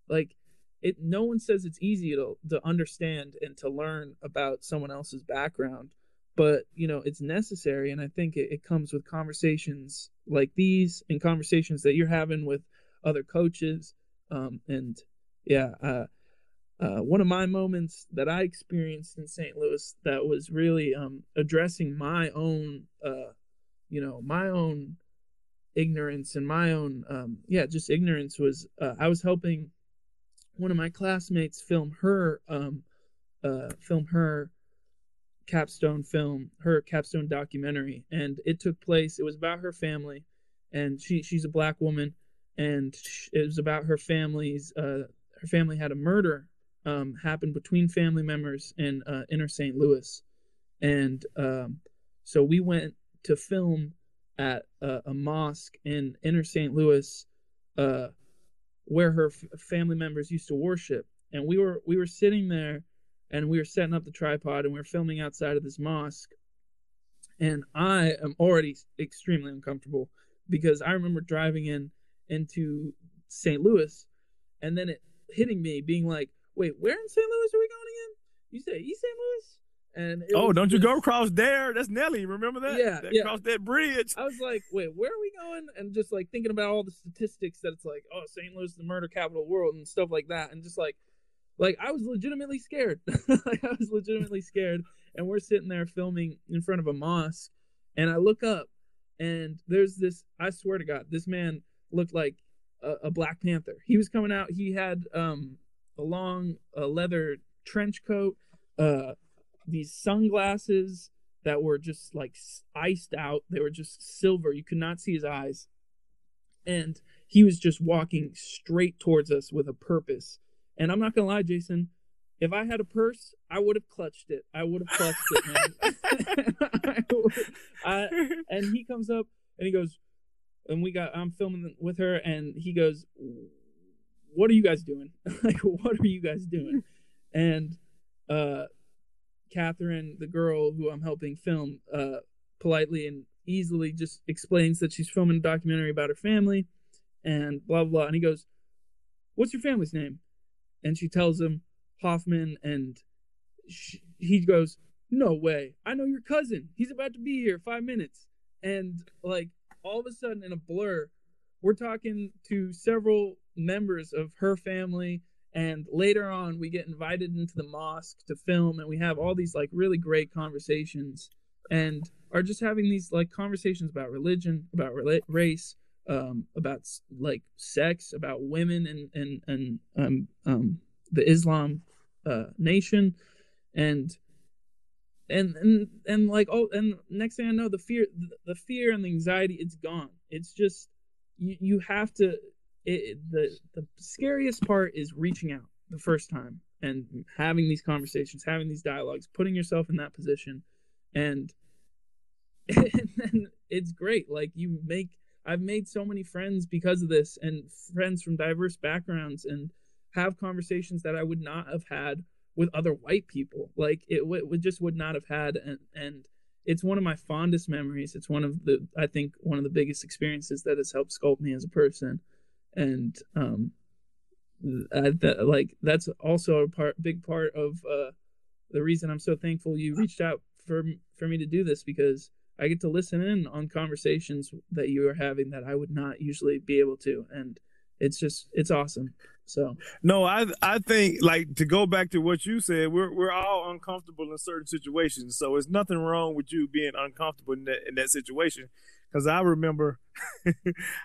like, it. No one says it's easy to understand and to learn about someone else's background. But, you know, it's necessary, and I think it comes with conversations like these and conversations that you're having with other coaches. And, yeah, one of my moments that I experienced in St. Louis that was really addressing my own, you know, my own ignorance and my own, just ignorance was I was helping one of my classmates film her capstone film, her capstone documentary, and it was about her family, and she's a black woman, and it was about her family's her family had a murder happen between family members in inner St. Louis, and so we went to film at a mosque in inner St. Louis where her family members used to worship, and we were sitting there. And we were setting up the tripod, and we were filming outside of this mosque. And I am already extremely uncomfortable because I remember driving into St. Louis, and then it hitting me, being like, "Wait, where in St. Louis are we going again? You say East St. Louis?" And don't you go across there? That's Nelly. Remember that? Yeah. Cross that bridge. I was like, "Wait, where are we going?" And just like thinking about all the statistics that it's like, "Oh, St. Louis, the murder capital of the world," and stuff like that, and just like. Like, I was legitimately scared. And we're sitting there filming in front of a mosque. And I look up, and there's this, I swear to God, this man looked like a Black Panther. He was coming out. He had a long leather trench coat, these sunglasses that were just, like, iced out. They were just silver. You could not see his eyes. And he was just walking straight towards us with a purpose. And I'm not going to lie, Jason, if I had a purse, I would have clutched it. Man. And he comes up and he goes, I'm filming with her, and he goes, "What are you guys doing?" And Catherine, the girl who I'm helping film, politely and easily just explains that she's filming a documentary about her family and blah, blah. And he goes, what's your family's name? And she tells him Hoffman, and he goes, no way. I know your cousin. He's about to be here 5 minutes. And, like, all of a sudden, in a blur, we're talking to several members of her family. And later on, we get invited into the mosque to film, and we have all these, like, really great conversations, and are just having these, like, conversations about religion, about race, about, like, sex, about women and the Islam nation, and like, oh, and next thing I know, the fear and the anxiety, it's gone. It's just you have to. The scariest part is reaching out the first time and having these conversations, having these dialogues, putting yourself in that position, and then it's great. Like, I've made so many friends because of this, and friends from diverse backgrounds, and have conversations that I would not have had with other white people. Like, it just would not have had, and it's one of my fondest memories. It's I think one of the biggest experiences that has helped sculpt me as a person. And that's also a big part of the reason I'm so thankful you reached out for me to do this, because I get to listen in on conversations that you are having that I would not usually be able to, and it's awesome. So no, I think, like, to go back to what you said, we're all uncomfortable in certain situations, so there's nothing wrong with you being uncomfortable in that situation. Because I remember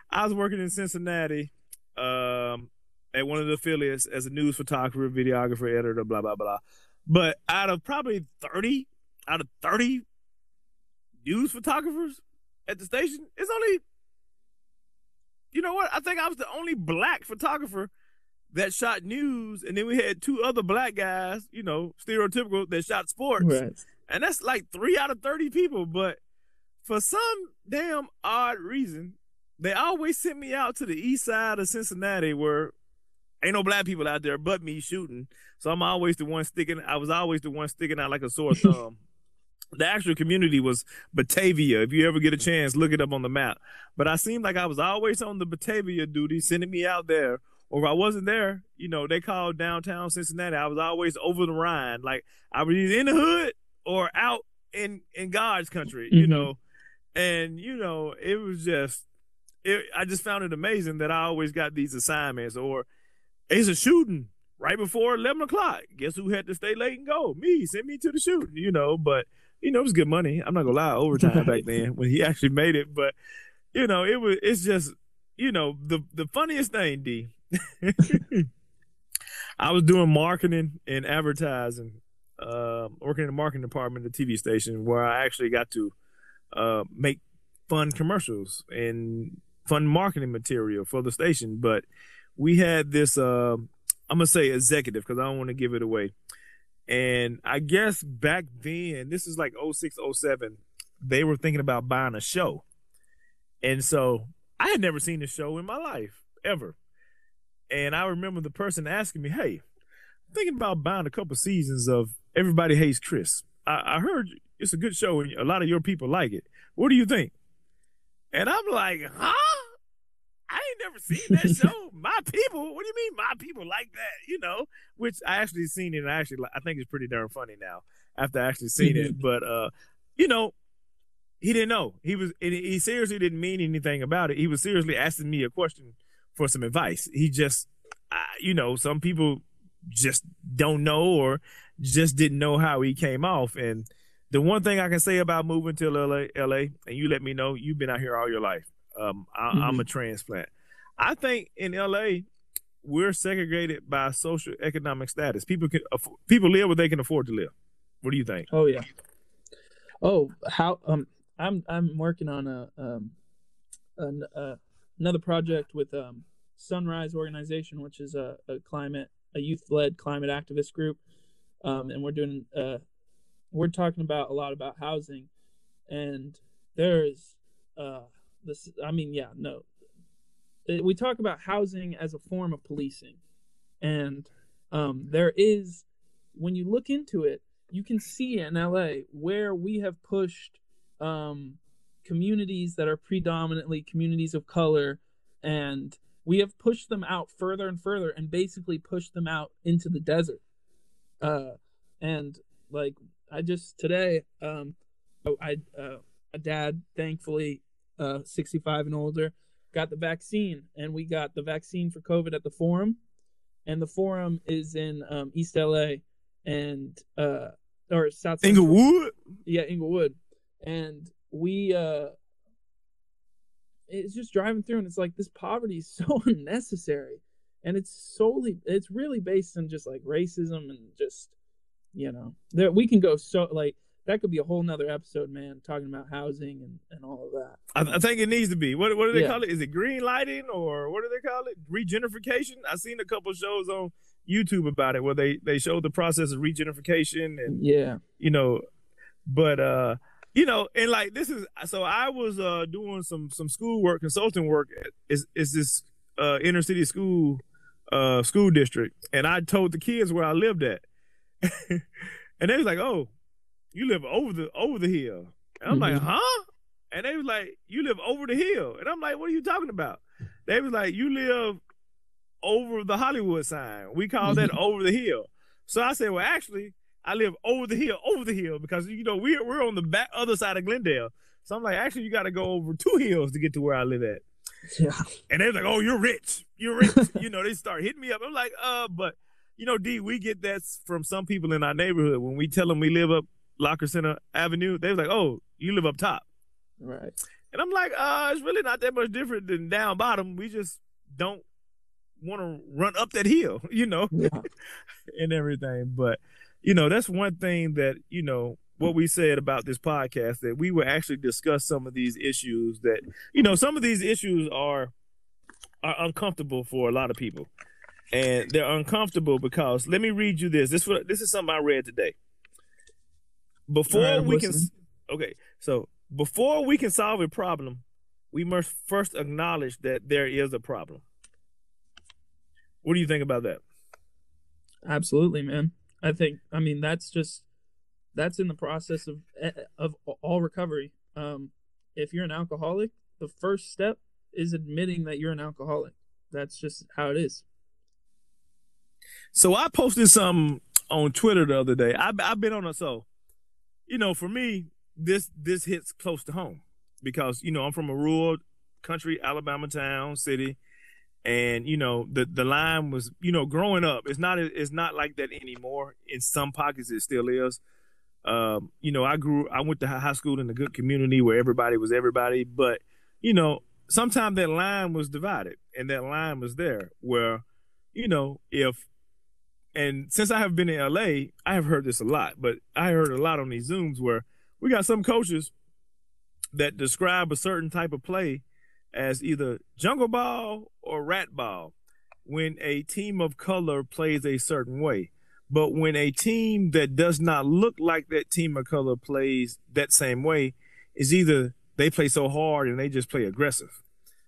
I was working in Cincinnati at one of the affiliates as a news photographer, videographer, editor, blah, blah, blah. But out of probably 30 news photographers at the station, it's only, you know what? I think I was the only black photographer that shot news. And then we had two other black guys, you know, stereotypical, that shot sports. Right. And that's like 3 out of 30 people. But for some damn odd reason, they always sent me out to the east side of Cincinnati where ain't no black people out there but me shooting. So I'm always the one sticking. I was always the one sticking out like a sore thumb. The actual community was Batavia. If you ever get a chance, look it up on the map. But I seemed like I was always on the Batavia duty, sending me out there. Or if I wasn't there, you know, they called downtown Cincinnati. I was always over the Rhine. Like, I was either in the hood or out in God's country, you mm-hmm. know. And, you know, it was just, I just found it amazing that I always got these assignments, or it's a shooting right before 11 o'clock. Guess who had to stay late and go? Me. Send me to the shooting, you know. But, you know, it was good money. I'm not going to lie, overtime back then when he actually made it. But, you know, it's just, you know, the funniest thing, D. I was doing marketing and advertising, working in the marketing department at the TV station, where I actually got to make fun commercials and fun marketing material for the station. But we had this, I'm going to say executive, because I don't want to give it away. And I guess back then, this is like 06, 07, they were thinking about buying a show. And so I had never seen a show in my life, ever. And I remember the person asking me, hey, I'm thinking about buying a couple seasons of Everybody Hates Chris. I heard it's a good show and a lot of your people like it. What do you think? And I'm like, huh? I ain't never seen that show. My people? What do you mean my people like that? You know, which I actually seen it, and I think it's pretty darn funny now after I actually seen it. But, you know, he didn't know. He seriously didn't mean anything about it. He was seriously asking me a question for some advice. He just, you know, some people just don't know or just didn't know how he came off. And the one thing I can say about moving to LA, and you let me know, you've been out here all your life. I'm a transplant. I think in LA, we're segregated by social economic status. People live where they can afford to live. What do you think? Oh yeah. Oh, how I'm working on another project with Sunrise Organization, which is a youth-led climate activist group, and we're doing we're talking about a lot about housing, and there's this. I mean, yeah, no, we talk about housing as a form of policing, and there is, when you look into it, you can see in LA where we have pushed communities that are predominantly communities of color, and we have pushed them out further and further and basically pushed them out into the desert. And like I just today, my dad, thankfully, 65 and older, got the vaccine, and we got the vaccine for COVID at the Forum. And the Forum is in East LA and or South Inglewood. Yeah, Inglewood. And we it's just driving through, and it's like this poverty is so unnecessary, and it's really based in just like racism and just, you know, that we can go so like that could be a whole nother episode, man, talking about housing and all of that. I think it needs to be. What do they call it? Is it green lighting, or what do they call it? Regentrification? I've seen a couple shows on YouTube about it where they showed the process of regentrification and you know, but you know, and like this is so I was doing some school work, consulting work. It's this inner city school district, and I told the kids where I lived at, and they was like, "Oh, you live over the hill." And I'm like, "Huh?" And they was like, "You live over the hill," and I'm like, "What are you talking about?" They was like, "You live over the Hollywood sign. We call that over the hill." So I said, "Well, actually, I live over the hill because, you know, we're on the back other side of Glendale." So I'm like, actually, you got to go over two hills to get to where I live at. Yeah. And they're like, "Oh, you're rich. You know, they start hitting me up. I'm like, but, you know, D, we get that from some people in our neighborhood. When we tell them we live up La Crescenta Avenue, they're like, "Oh, you live up top." Right. And I'm like, it's really not that much different than down bottom. We just don't want to run up that hill, you know, and everything. But, you know, that's one thing that, you know, what we said about this podcast, that we will actually discuss some of these issues that, you know, some of these issues are uncomfortable for a lot of people. And they're uncomfortable because, let me read you this. This is something I read today. Before we can solve a problem, we must first acknowledge that there is a problem. What do you think about that? Absolutely, man. I think, I mean, that's in the process of all recovery. If you're an alcoholic, the first step is admitting that you're an alcoholic. That's just how it is. So I posted something on Twitter the other day. I've been on a, so, you know, for me, this hits close to home because, you know, I'm from a rural country, Alabama town, city. And, you know, the line was, you know, growing up, it's not like that anymore. In some pockets, it still is. You know, I went to high school in a good community where everybody was everybody. But, you know, sometimes that line was divided, and that line was there where, you know, and since I have been in L.A., I have heard this a lot, but I heard a lot on these Zooms where we got some coaches that describe a certain type of play as either jungle ball or rat ball when a team of color plays a certain way. But when a team that does not look like that team of color plays that same way, is either they play so hard and they just play aggressive.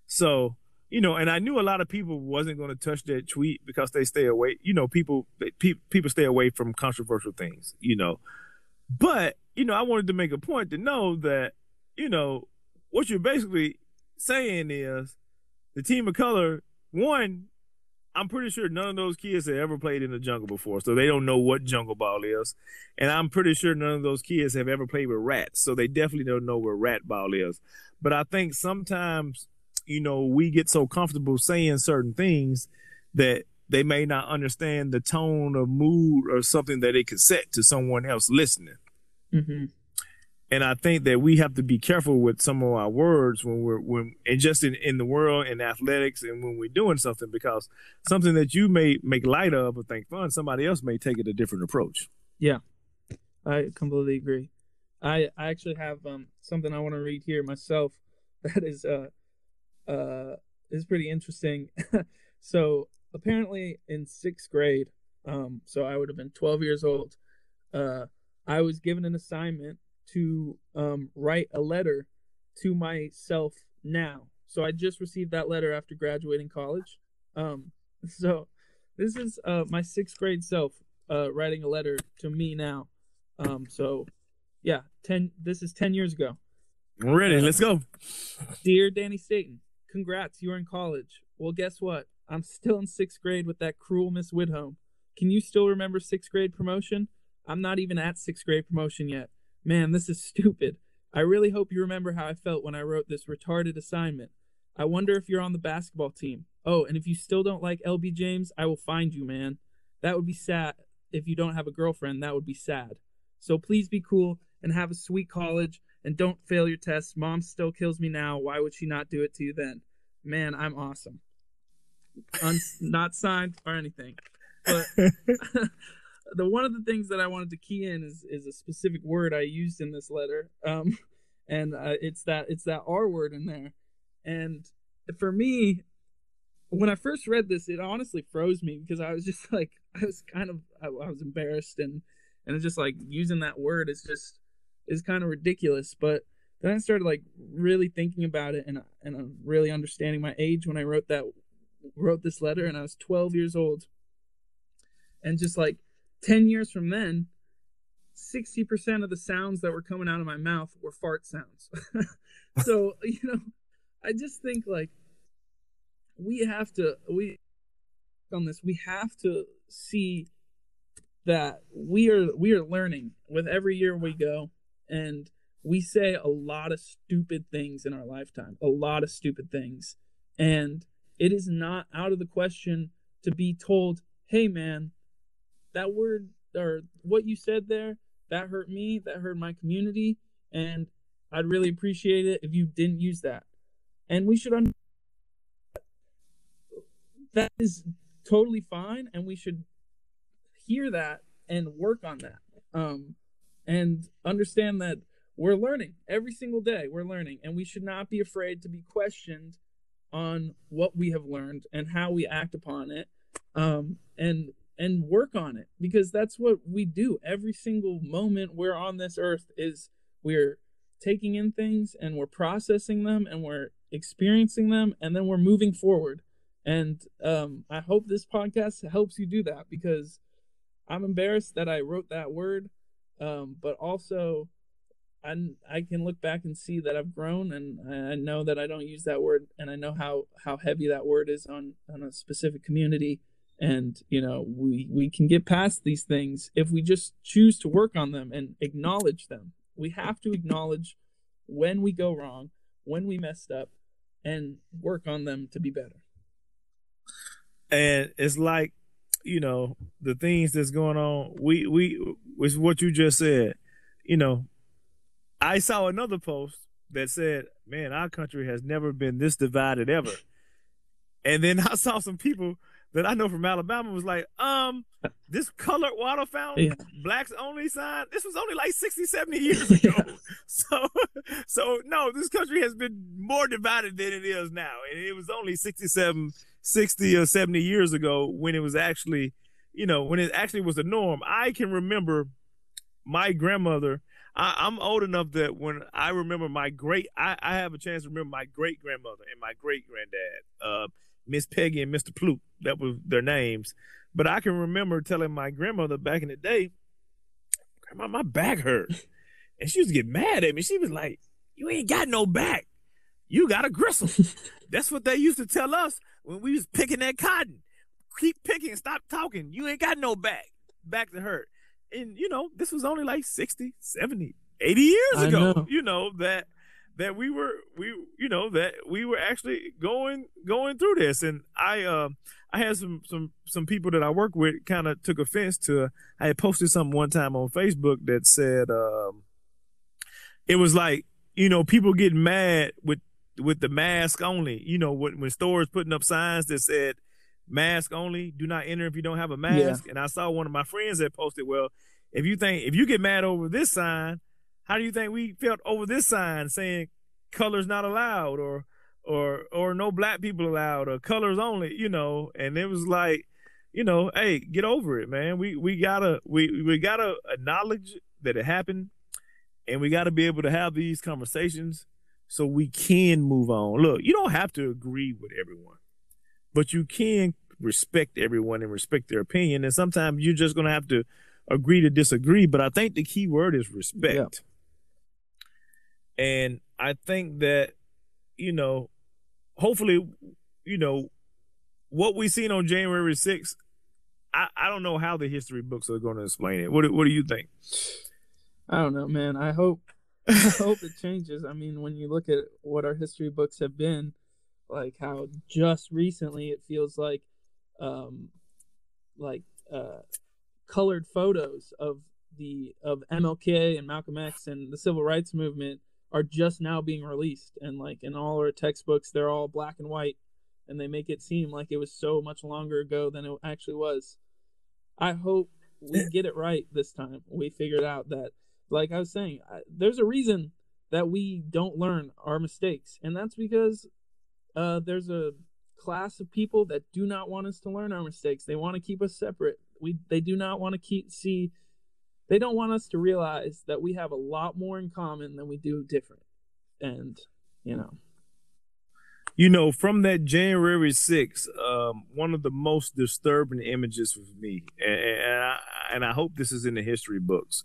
So, you know, and I knew a lot of people wasn't going to touch that tweet because they stay away. You know, people stay away from controversial things, you know. But, you know, I wanted to make a point to know that, you know, what you're basically saying is the team of color, one, I'm pretty sure none of those kids have ever played in the jungle before, so they don't know what jungle ball is. And I'm pretty sure none of those kids have ever played with rats, so they definitely don't know what rat ball is. But I think sometimes, you know, we get so comfortable saying certain things that they may not understand the tone or mood or something that it could set to someone else listening. Mm-hmm. And I think that we have to be careful with some of our words and just in the world, in athletics, and when we're doing something, because something that you may make light of or think fun, somebody else may take it a different approach. Yeah, I completely agree. I actually have something I want to read here myself that is pretty interesting. So apparently in 6th grade, so I would have been 12 years old, I was given an assignment to write a letter to myself now. So I just received that letter after graduating college. So this is my 6th grade self writing a letter to me now. So yeah, this is 10 years ago. I'm ready. Let's go. Dear Danny Staton, congrats. You are in college. Well, guess what? I'm still in 6th grade with that cruel Miss Widholm. Can you still remember 6th grade promotion? I'm not even at 6th grade promotion yet. Man, this is stupid. I really hope you remember how I felt when I wrote this retarded assignment. I wonder if you're on the basketball team. Oh, and if you still don't like LB James, I will find you, man. That would be sad. If you don't have a girlfriend, that would be sad. So please be cool and have a sweet college and don't fail your tests. Mom still kills me now. Why would she not do it to you then? Man, I'm awesome. Not signed or anything. But one of the things that I wanted to key in is a specific word I used in this letter. It's that R word in there. And for me, when I first read this, it honestly froze me because I was just like, I was embarrassed and it's just like using that word is kind of ridiculous. But then I started like really thinking about it and really understanding my age when I wrote this letter, and I was 12 years old. And just like 10 years from then, 60% of the sounds that were coming out of my mouth were fart sounds. So, you know, I just think like we have to see that we are learning with every year we go, and we say a lot of stupid things in our lifetime, a lot of stupid things. And it is not out of the question to be told, hey man, that word or what you said there, that hurt me, that hurt my community, and I'd really appreciate it if you didn't use that. And we should understand that is totally fine, and we should hear that and work on that, and understand that we're learning every single day. We're learning, and we should not be afraid to be questioned on what we have learned and how we act upon it, and work on it, because that's what we do every single moment we're on this earth. Is we're taking in things and we're processing them and we're experiencing them, and then we're moving forward. And I hope this podcast helps you do that, because I'm embarrassed that I wrote that word, but also I can look back and see that I've grown, and I know that I don't use that word, and I know how heavy that word is on a specific community. And, you know, we can get past these things if we just choose to work on them and acknowledge them. We have to acknowledge when we go wrong, when we messed up, and work on them to be better. And it's like, you know, the things that's going on, it's what you just said. You know, I saw another post that said, man, our country has never been this divided ever. And then I saw some people that I know from Alabama was like, this colored water fountain, yeah, blacks only sign, this was only like 60, 70 years ago. Yeah. So no, this country has been more divided than it is now. And it was only 60 or 70 years ago when it was actually, you know, when it actually was the norm. I can remember my grandmother. I'm old enough that when I remember I have a chance to remember my great grandmother and my great granddad, Miss Peggy and Mr. Ploop, that was their names. But I can remember telling my grandmother back in the day, Grandma, my back hurts. And she used to get mad at me. She was like, you ain't got no back. You got a gristle. That's what they used to tell us when we was picking that cotton. Keep picking, stop talking. You ain't got no back. Back to hurt. And, you know, this was only like 60, 70, 80 years ago, you know, that we were actually going through this. And I had some people that I work with kind of took offense to. I had posted something one time on Facebook that said, it was like, you know, people getting mad with the mask only. You know, when stores putting up signs that said mask only, do not enter if you don't have a mask. Yeah. And I saw one of my friends that posted, well, if you get mad over this sign, how do you think we felt over this sign saying colors not allowed or no black people allowed or colors only, you know? And it was like, you know, hey, get over it, man. We gotta acknowledge that it happened, and we gotta be able to have these conversations so we can move on. Look, you don't have to agree with everyone, but you can respect everyone and respect their opinion. And sometimes you're just gonna have to agree to disagree. But I think the key word is respect. Yeah. And I think that, you know, hopefully, you know, what we seen on January 6th, I don't know how the history books are going to explain it. What do you think? I don't know, man. I hope it changes. I mean, when you look at what our history books have been, like how just recently it feels like colored photos of MLK and Malcolm X and the Civil Rights Movement are just now being released, and like in all our textbooks they're all black and white, and they make it seem like it was so much longer ago than it actually was. I hope we get it right this time. We figured out that, like I was saying, there's a reason that we don't learn our mistakes, and that's because there's a class of people that do not want us to learn our mistakes. They want to keep us separate. They do not want to They don't want us to realize that we have a lot more in common than we do different. And, you know, from that January 6th, one of the most disturbing images for me, and I hope this is in the history books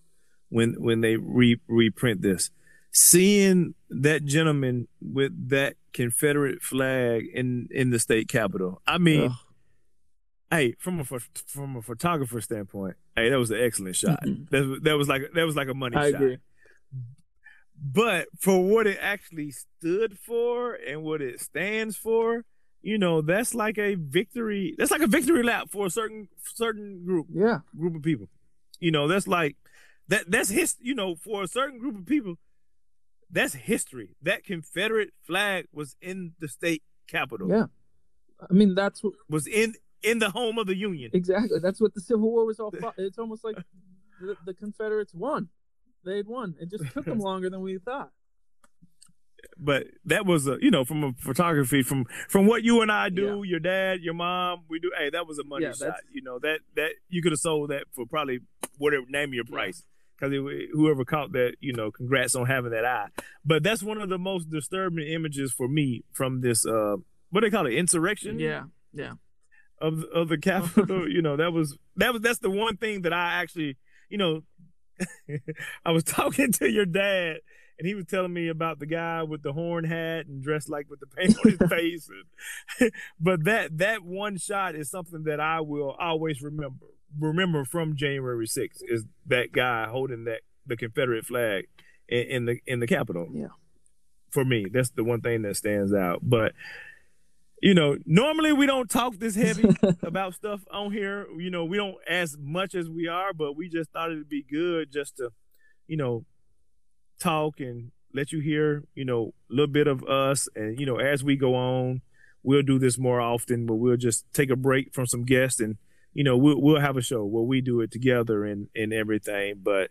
when they reprint this, seeing that gentleman with that Confederate flag in the state capitol. I mean, ugh. Hey, from a photographer standpoint, hey, that was an excellent shot. That was like a money shot. I agree. But for what it actually stood for and what it stands for, you know, that's like a victory. That's like a victory lap for a certain group. Yeah. Group of people. You know, that's like that. That's his. You know, for a certain group of people, that's history. That Confederate flag was in the state capitol. Yeah. I mean, that's what was in the home of the Union. Exactly. That's what the Civil War was all fought. It's almost like the Confederates won. They'd won. It just took them longer than we thought. But that was from a photography, from what you and I do, yeah. Your dad, your mom, we do. Hey, that was a money shot. You know, that you could have sold that for probably whatever name your price. Because whoever caught that, you know, congrats on having that eye. But that's one of the most disturbing images for me from this, what do they call it, insurrection? Yeah, yeah. Of the Capitol, you know, that's the one thing that I actually, you know, I was talking to your dad and he was telling me about the guy with the horn hat and dressed like with the paint on his face. But that one shot is something that I will always remember from January 6th is that guy holding the Confederate flag in the Capitol. Yeah. For me, that's the one thing that stands out. But you know, normally we don't talk this heavy about stuff on here. You know, we don't as much as we are, but we just thought it'd be good just to, you know, talk and let you hear, you know, a little bit of us. And, you know, as we go on, we'll do this more often, but we'll just take a break from some guests and, you know, we'll have a show where we do it together and everything. But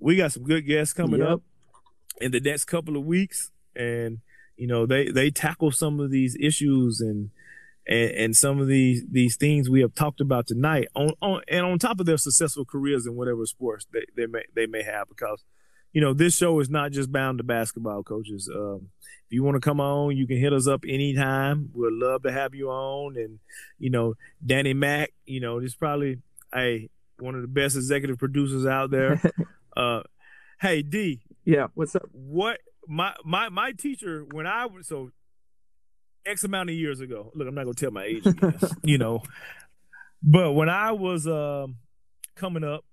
we got some good guests coming up in the next couple of weeks. And, you know, they tackle some of these issues and some of these things we have talked about tonight on top of their successful careers in whatever sports they may have, because, you know, this show is not just bound to basketball coaches. If you want to come on, you can hit us up anytime. We'd love to have you on. And, you know, Danny Mack, you know, he's probably one of the best executive producers out there. Hey, D. Yeah. What's up? My teacher, when I was X amount of years ago, look, I'm not going to tell my age, you know, but when I was coming up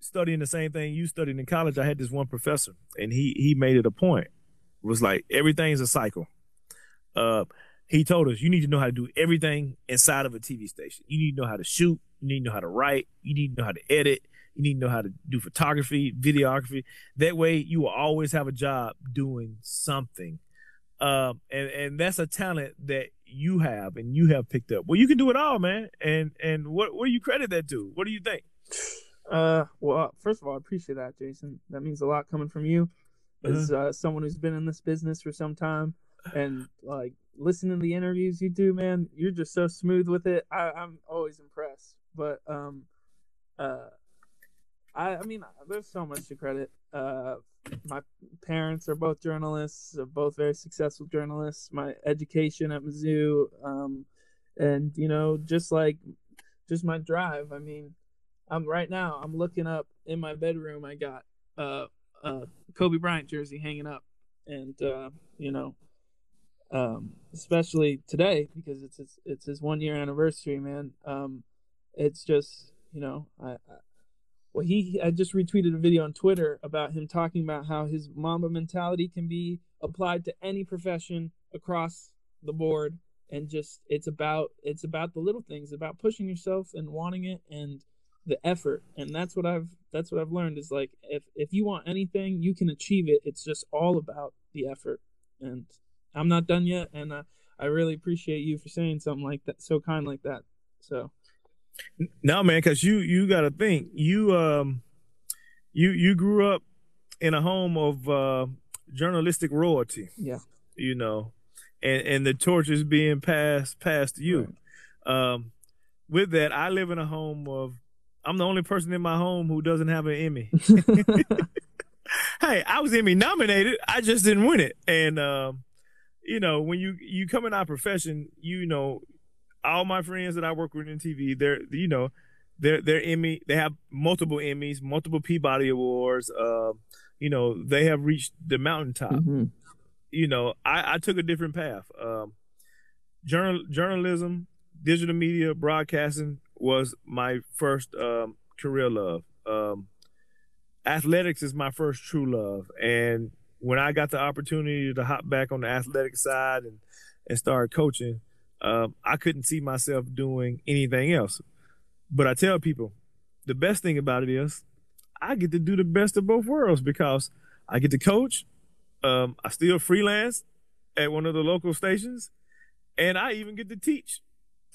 studying the same thing you studied in college, I had this one professor and he made it a point. It was like, everything's a cycle. He told us, you need to know how to do everything inside of a TV station. You need to know how to shoot. You need to know how to write. You need to know how to edit. You need to know how to do photography, videography. That way you will always have a job doing something. And that's a talent that you have and you have picked up. Well, you can do it all, man. And what do you credit that to? What do you think? Well, first of all, I appreciate that, Jason. That means a lot coming from you as someone who's been in this business for some time. And like listening to the interviews you do, man, you're just so smooth with it. I'm always impressed. But I mean, there's so much to credit. My parents are both journalists, are both very successful journalists. My education at Mizzou, and, you know, just my drive. I mean, I'm looking up in my bedroom. I got Kobe Bryant jersey hanging up. And, you know, especially today because it's his 1 year anniversary, man. It's just, you know, I just retweeted a video on Twitter about him talking about how his Mamba mentality can be applied to any profession across the board. And just, it's about the little things, about pushing yourself and wanting it and the effort. And that's what I've learned is, like, if you want anything, you can achieve it. It's just all about the effort. And I'm not done yet. And I really appreciate you for saying something like that. So kind like that. So. No, man, because you got to think you grew up in a home of journalistic royalty. Yeah. You know, and the torch is being passed to you. Right. With that, I live in a home of, I'm the only person in my home who doesn't have an Emmy. Hey, I was Emmy nominated. I just didn't win it. And, you know, when you come in our profession, you know, all my friends that I work with in TV, they're Emmy. They have multiple Emmys, multiple Peabody Awards. You know, they have reached the mountaintop. Mm-hmm. You know, I took a different path. Journalism, digital media, broadcasting was my first career love. Athletics is my first true love. And when I got the opportunity to hop back on the athletic side and start coaching, I couldn't see myself doing anything else. But I tell people, the best thing about it is I get to do the best of both worlds because I get to coach. I still freelance at one of the local stations, and I even get to teach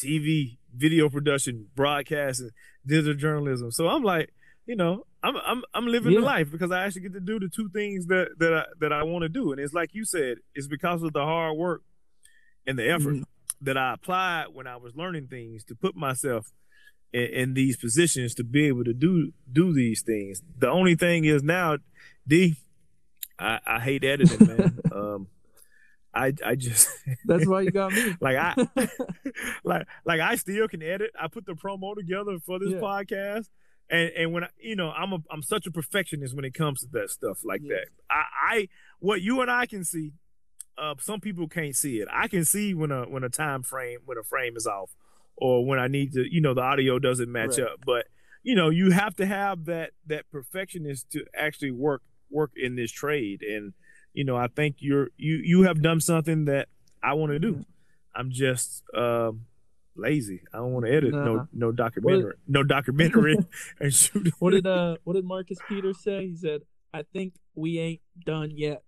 TV, video production, broadcasting, digital journalism. So I'm like, you know, I'm living the life because I actually get to do the two things that I want to do. And it's like you said, it's because of the hard work and the effort. Mm-hmm. that I applied when I was learning things to put myself in these positions to be able to do these things. The only thing is now, D, I hate editing, man. I just that's why you got me. I still can edit. I put the promo together for this podcast, and when I, you know, I'm such a perfectionist when it comes to that stuff like that. I what you and I can see. Some people can't see it. I can see when a time frame, when a frame is off, or when I need to, you know, the audio doesn't match up. But, you know, you have to have that perfectionist to actually work in this trade. And, you know, I think you have done something that I want to do. I'm just lazy. I don't want to edit no documentary and shoot it. What did Marcus Peters say? He said, "I think we ain't done yet."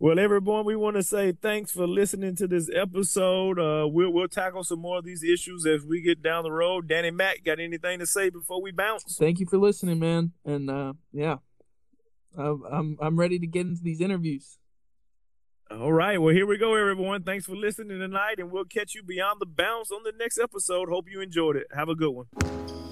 Well, everyone, we want to say thanks for listening to this episode. We'll tackle some more of these issues as we get down the road. Danny Mac, got anything to say before we bounce? Thank you for listening, man. And I'm ready to get into these interviews. All right. Well, here we go, everyone. Thanks for listening tonight, and we'll catch you beyond the bounce on the next episode. Hope you enjoyed it. Have a good one.